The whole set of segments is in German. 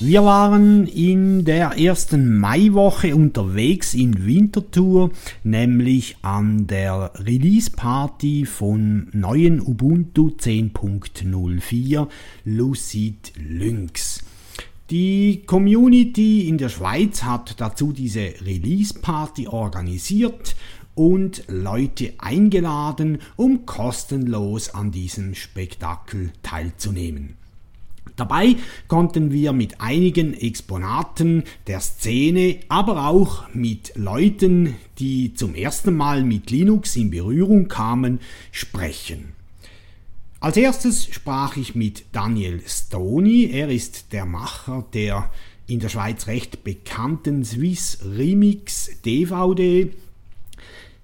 Wir waren in der ersten Maiwoche unterwegs in Winterthur, nämlich an der Release-Party vom neuen Ubuntu 10.04 Lucid Lynx. Die Community in der Schweiz hat dazu diese Release-Party organisiert und Leute eingeladen, um kostenlos an diesem Spektakel teilzunehmen. Dabei konnten wir mit einigen Exponaten der Szene, aber auch mit Leuten, die zum ersten Mal mit Linux in Berührung kamen, sprechen. Als erstes sprach ich mit Daniel Stoney. Er ist der Macher der in der Schweiz recht bekannten Swiss Remix DVD,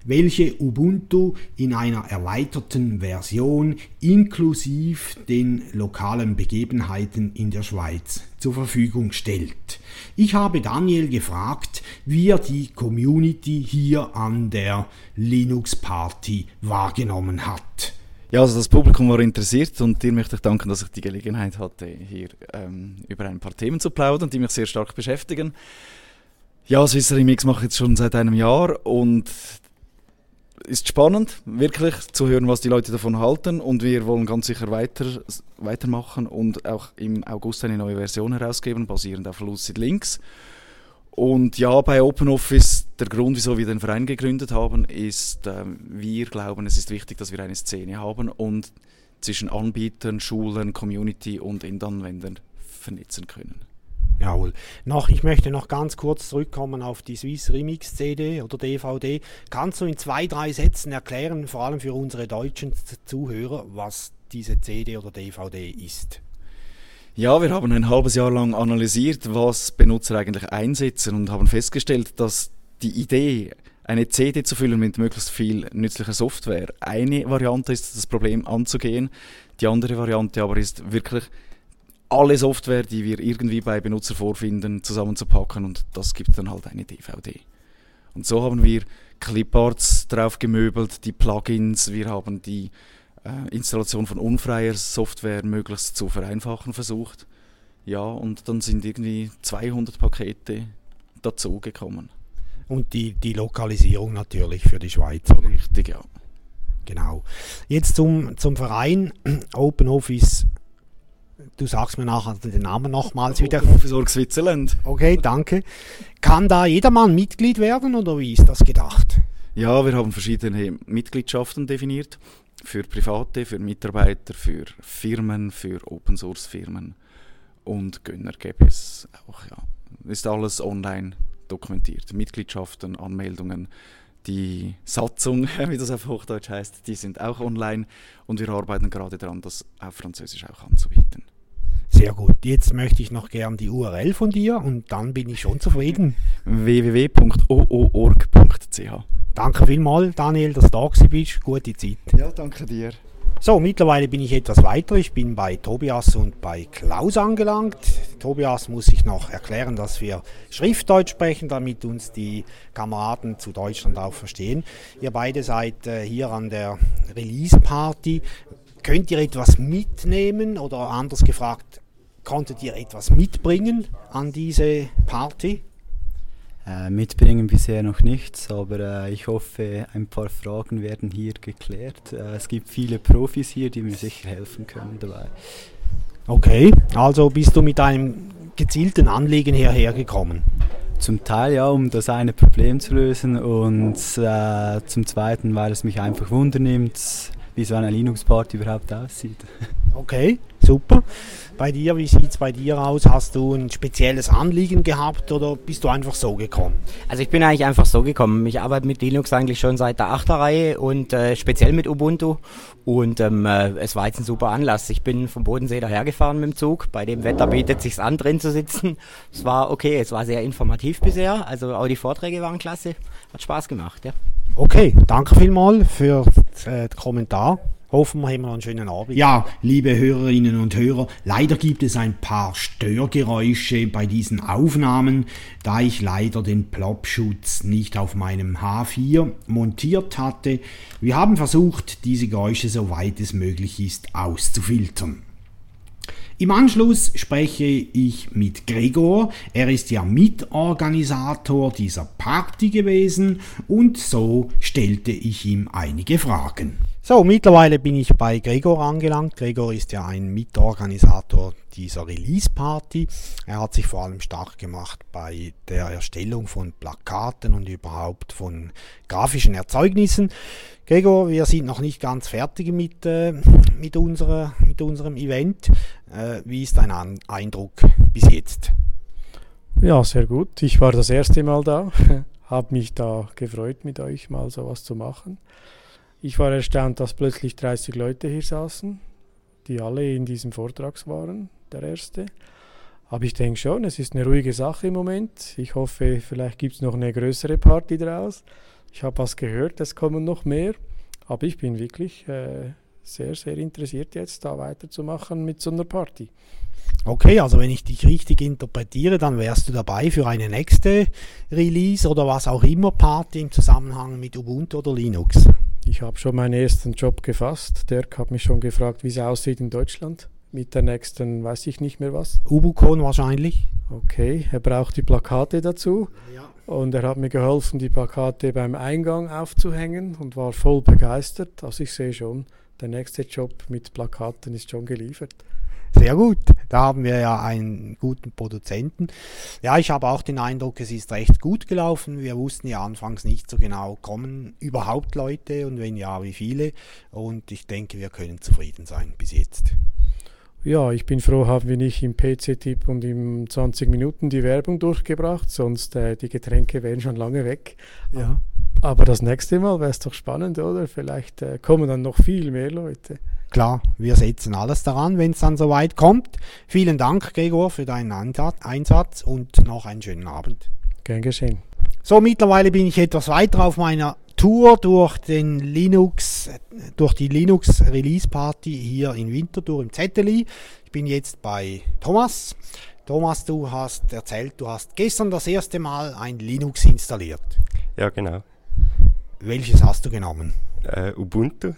welche Ubuntu in einer erweiterten Version inklusive den lokalen Begebenheiten in der Schweiz zur Verfügung stellt. Ich habe Daniel gefragt, wie er die Community hier an der Linux-Party wahrgenommen hat. Ja, also das Publikum war interessiert und dir möchte ich danken, dass ich die Gelegenheit hatte, hier über ein paar Themen zu plaudern, die mich sehr stark beschäftigen. Ja, Swiss Remix mache ich jetzt schon seit einem Jahr und ist spannend, wirklich zu hören, was die Leute davon halten, und wir wollen ganz sicher weitermachen und auch im August eine neue Version herausgeben, basierend auf Lucid Lynx. Und ja, bei OpenOffice, der Grund, wieso wir den Verein gegründet haben, ist, wir glauben, es ist wichtig, dass wir eine Szene haben und zwischen Anbietern, Schulen, Community und Endanwendern vernetzen können. Jawohl. Ich möchte noch ganz kurz zurückkommen auf die Swiss Remix CD oder DVD. Kannst du in 2-3 Sätzen erklären, vor allem für unsere deutschen Zuhörer, was diese CD oder DVD ist? Ja, wir haben ein halbes Jahr lang analysiert, was Benutzer eigentlich einsetzen, und haben festgestellt, dass die Idee, eine CD zu füllen mit möglichst viel nützlicher Software, eine Variante ist, das Problem anzugehen. Die andere Variante aber ist wirklich, alle Software, die wir irgendwie bei Benutzer vorfinden, zusammenzupacken, und das gibt dann halt eine DVD. Und so haben wir Cliparts drauf gemöbelt, die Plugins, wir haben die Installation von unfreier Software möglichst zu vereinfachen versucht. Ja, und dann sind irgendwie 200 Pakete dazugekommen. Und die Lokalisierung natürlich für die Schweiz, oder? Richtig, ja. Genau. Jetzt zum Verein OpenOffice. Du sagst mir nachher den Namen nochmals wieder. Open Source Switzerland. Okay, danke. Kann da jedermann Mitglied werden, oder wie ist das gedacht? Ja, wir haben verschiedene Mitgliedschaften definiert. Für Private, für Mitarbeiter, für Firmen, für Open Source Firmen. Und Gönner gäbe es auch, ja. Ist alles online dokumentiert. Mitgliedschaften, Anmeldungen, die Satzung, wie das auf Hochdeutsch heisst, die sind auch online, und wir arbeiten gerade daran, das auf Französisch auch anzubieten. Sehr gut. Jetzt möchte ich noch gern die URL von dir, und dann bin ich schon zufrieden. www.oo.org.ch. Danke vielmals, Daniel, dass du da bist. Gute Zeit. Ja, danke dir. So, mittlerweile bin ich etwas weiter. Ich bin bei Tobias und bei Klaus angelangt. Tobias muss ich noch erklären, dass wir Schriftdeutsch sprechen, damit uns die Kameraden zu Deutschland auch verstehen. Ihr beide seid hier an der Release-Party. Könnt ihr etwas mitnehmen, oder anders gefragt, konntet ihr etwas mitbringen an diese Party? Mitbringen bisher noch nichts, aber ich hoffe, ein paar Fragen werden hier geklärt. Es gibt viele Profis hier, die mir sicher helfen können dabei. Okay, also bist du mit einem gezielten Anliegen hierher gekommen? Zum Teil ja, um das eine Problem zu lösen, und zum Zweiten, weil es mich einfach wundernimmt, wie so eine Linux-Party überhaupt aussieht. Okay, super. Bei dir, wie sieht es bei dir aus? Hast du ein spezielles Anliegen gehabt, oder bist du einfach so gekommen? Also ich bin eigentlich einfach so gekommen. Ich arbeite mit Linux eigentlich schon seit der 8. Reihe und speziell mit Ubuntu. Und es war jetzt ein super Anlass. Ich bin vom Bodensee dahergefahren mit dem Zug. Bei dem Wetter bietet es sich an, drin zu sitzen. Es war okay, es war sehr informativ bisher. Also auch die Vorträge waren klasse. Hat Spaß gemacht, ja. Okay, danke vielmals für den Kommentar. Hoffen wir, haben wir einen schönen Abend. Ja, liebe Hörerinnen und Hörer, leider gibt es ein paar Störgeräusche bei diesen Aufnahmen, da ich leider den Plopschutz nicht auf meinem H4 montiert hatte. Wir haben versucht, diese Geräusche, soweit es möglich ist, auszufiltern. Im Anschluss spreche ich mit Gregor. Er ist ja Mitorganisator dieser Party gewesen und so stellte ich ihm einige Fragen. So, mittlerweile bin ich bei Gregor angelangt. Gregor ist ja ein Mitorganisator dieser Release-Party. Er hat sich vor allem stark gemacht bei der Erstellung von Plakaten und überhaupt von grafischen Erzeugnissen. Gregor, wir sind noch nicht ganz fertig mit unserem Event. Wie ist dein Eindruck bis jetzt? Ja, sehr gut. Ich war das erste Mal da, habe mich da gefreut, mit euch mal sowas zu machen. Ich war erstaunt, dass plötzlich 30 Leute hier saßen, die alle in diesem Vortrag waren, der erste. Aber ich denke schon, es ist eine ruhige Sache im Moment. Ich hoffe, vielleicht gibt es noch eine größere Party draus. Ich habe was gehört, es kommen noch mehr. Aber ich bin wirklich sehr, sehr interessiert jetzt, da weiterzumachen mit so einer Party. Okay, also wenn ich dich richtig interpretiere, dann wärst du dabei für eine nächste Release oder was auch immer Party im Zusammenhang mit Ubuntu oder Linux. Ich habe schon meinen ersten Job gefasst. Dirk hat mich schon gefragt, wie es aussieht in Deutschland mit der nächsten, weiß ich nicht mehr was. Ubucon wahrscheinlich. Okay, er braucht die Plakate dazu. Ja. Und er hat mir geholfen, die Plakate beim Eingang aufzuhängen und war voll begeistert. Also ich sehe schon, der nächste Job mit Plakaten ist schon geliefert. Sehr gut, da haben wir ja einen guten Produzenten. Ja, ich habe auch den Eindruck, es ist recht gut gelaufen. Wir wussten ja anfangs nicht so genau, kommen überhaupt Leute und wenn ja, wie viele. Und ich denke, wir können zufrieden sein bis jetzt. Ja, ich bin froh, haben wir nicht im PC-Tipp und in 20 Minuten die Werbung durchgebracht, sonst die Getränke wären schon lange weg. Ja. Aber das nächste Mal wäre es doch spannend, oder? Vielleicht kommen dann noch viel mehr Leute. Klar, wir setzen alles daran, wenn es dann soweit kommt. Vielen Dank, Gregor, für deinen Einsatz und noch einen schönen Abend. Gern geschehen. So, mittlerweile bin ich etwas weiter auf meiner Tour durch die Linux Release Party hier in Winterthur im Zetteli. Ich bin jetzt bei Thomas. Thomas, du hast erzählt, du hast gestern das erste Mal ein Linux installiert. Ja, genau. Welches hast du genommen? Ubuntu.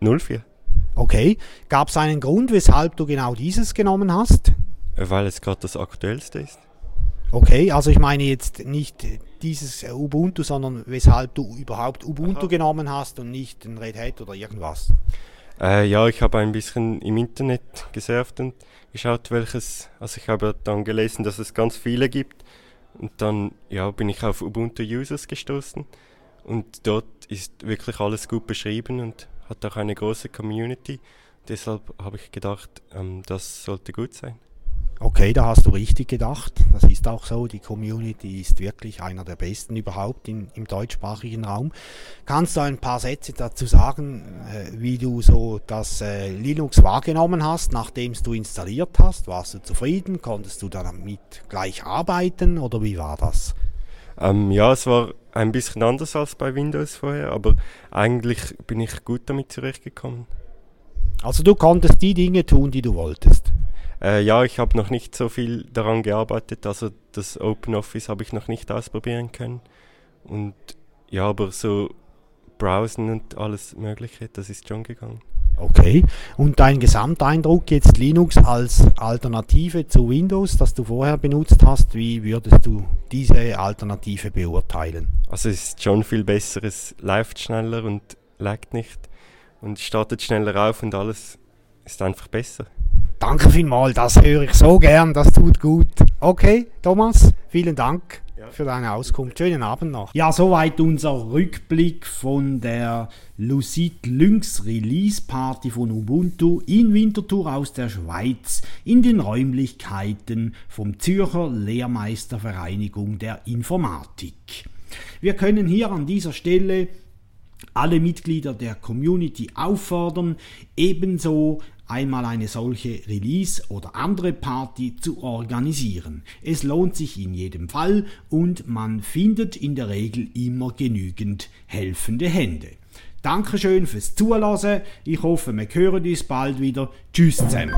04. Okay, gab es einen Grund, weshalb du genau dieses genommen hast? Weil es gerade das aktuellste ist. Okay, also ich meine jetzt nicht dieses Ubuntu, sondern weshalb du überhaupt Ubuntu genommen hast und nicht ein Red Hat oder irgendwas. Ja, ich habe ein bisschen im Internet gesurft und geschaut, welches, also ich habe dann gelesen, dass es ganz viele gibt und dann ja, bin ich auf Ubuntu Users gestoßen und dort ist wirklich alles gut beschrieben und hat auch eine große Community, deshalb habe ich gedacht, das sollte gut sein. Okay, da hast du richtig gedacht, das ist auch so, die Community ist wirklich einer der besten überhaupt im deutschsprachigen Raum. Kannst du ein paar Sätze dazu sagen, wie du so das Linux wahrgenommen hast, nachdem du installiert hast? Warst du zufrieden? Konntest du damit gleich arbeiten oder wie war das? Ja, es war ein bisschen anders als bei Windows vorher, aber eigentlich bin ich gut damit zurechtgekommen. Also du konntest die Dinge tun, die du wolltest? Ja, ich habe noch nicht so viel daran gearbeitet, also das OpenOffice habe ich noch nicht ausprobieren können. Und ja, aber so browsen und alles Mögliche, das ist schon gegangen. Okay, und dein Gesamteindruck jetzt Linux als Alternative zu Windows, das du vorher benutzt hast, wie würdest du diese Alternative beurteilen? Also es ist schon viel besser, es läuft schneller und laggt nicht und startet schneller auf und alles ist einfach besser. Danke vielmals, das höre ich so gern, das tut gut. Okay, Thomas, vielen Dank für deine Auskunft. Schönen Abend noch. Ja, soweit unser Rückblick von der Lucid Lynx Release Party von Ubuntu in Winterthur aus der Schweiz in den Räumlichkeiten vom Zürcher Lehrmeistervereinigung der Informatik. Wir können hier an dieser Stelle alle Mitglieder der Community auffordern, ebenso einmal eine solche Release oder andere Party zu organisieren. Es lohnt sich in jedem Fall und man findet in der Regel immer genügend helfende Hände. Dankeschön fürs Zuhören. Ich hoffe, wir hören uns bald wieder. Tschüss zusammen.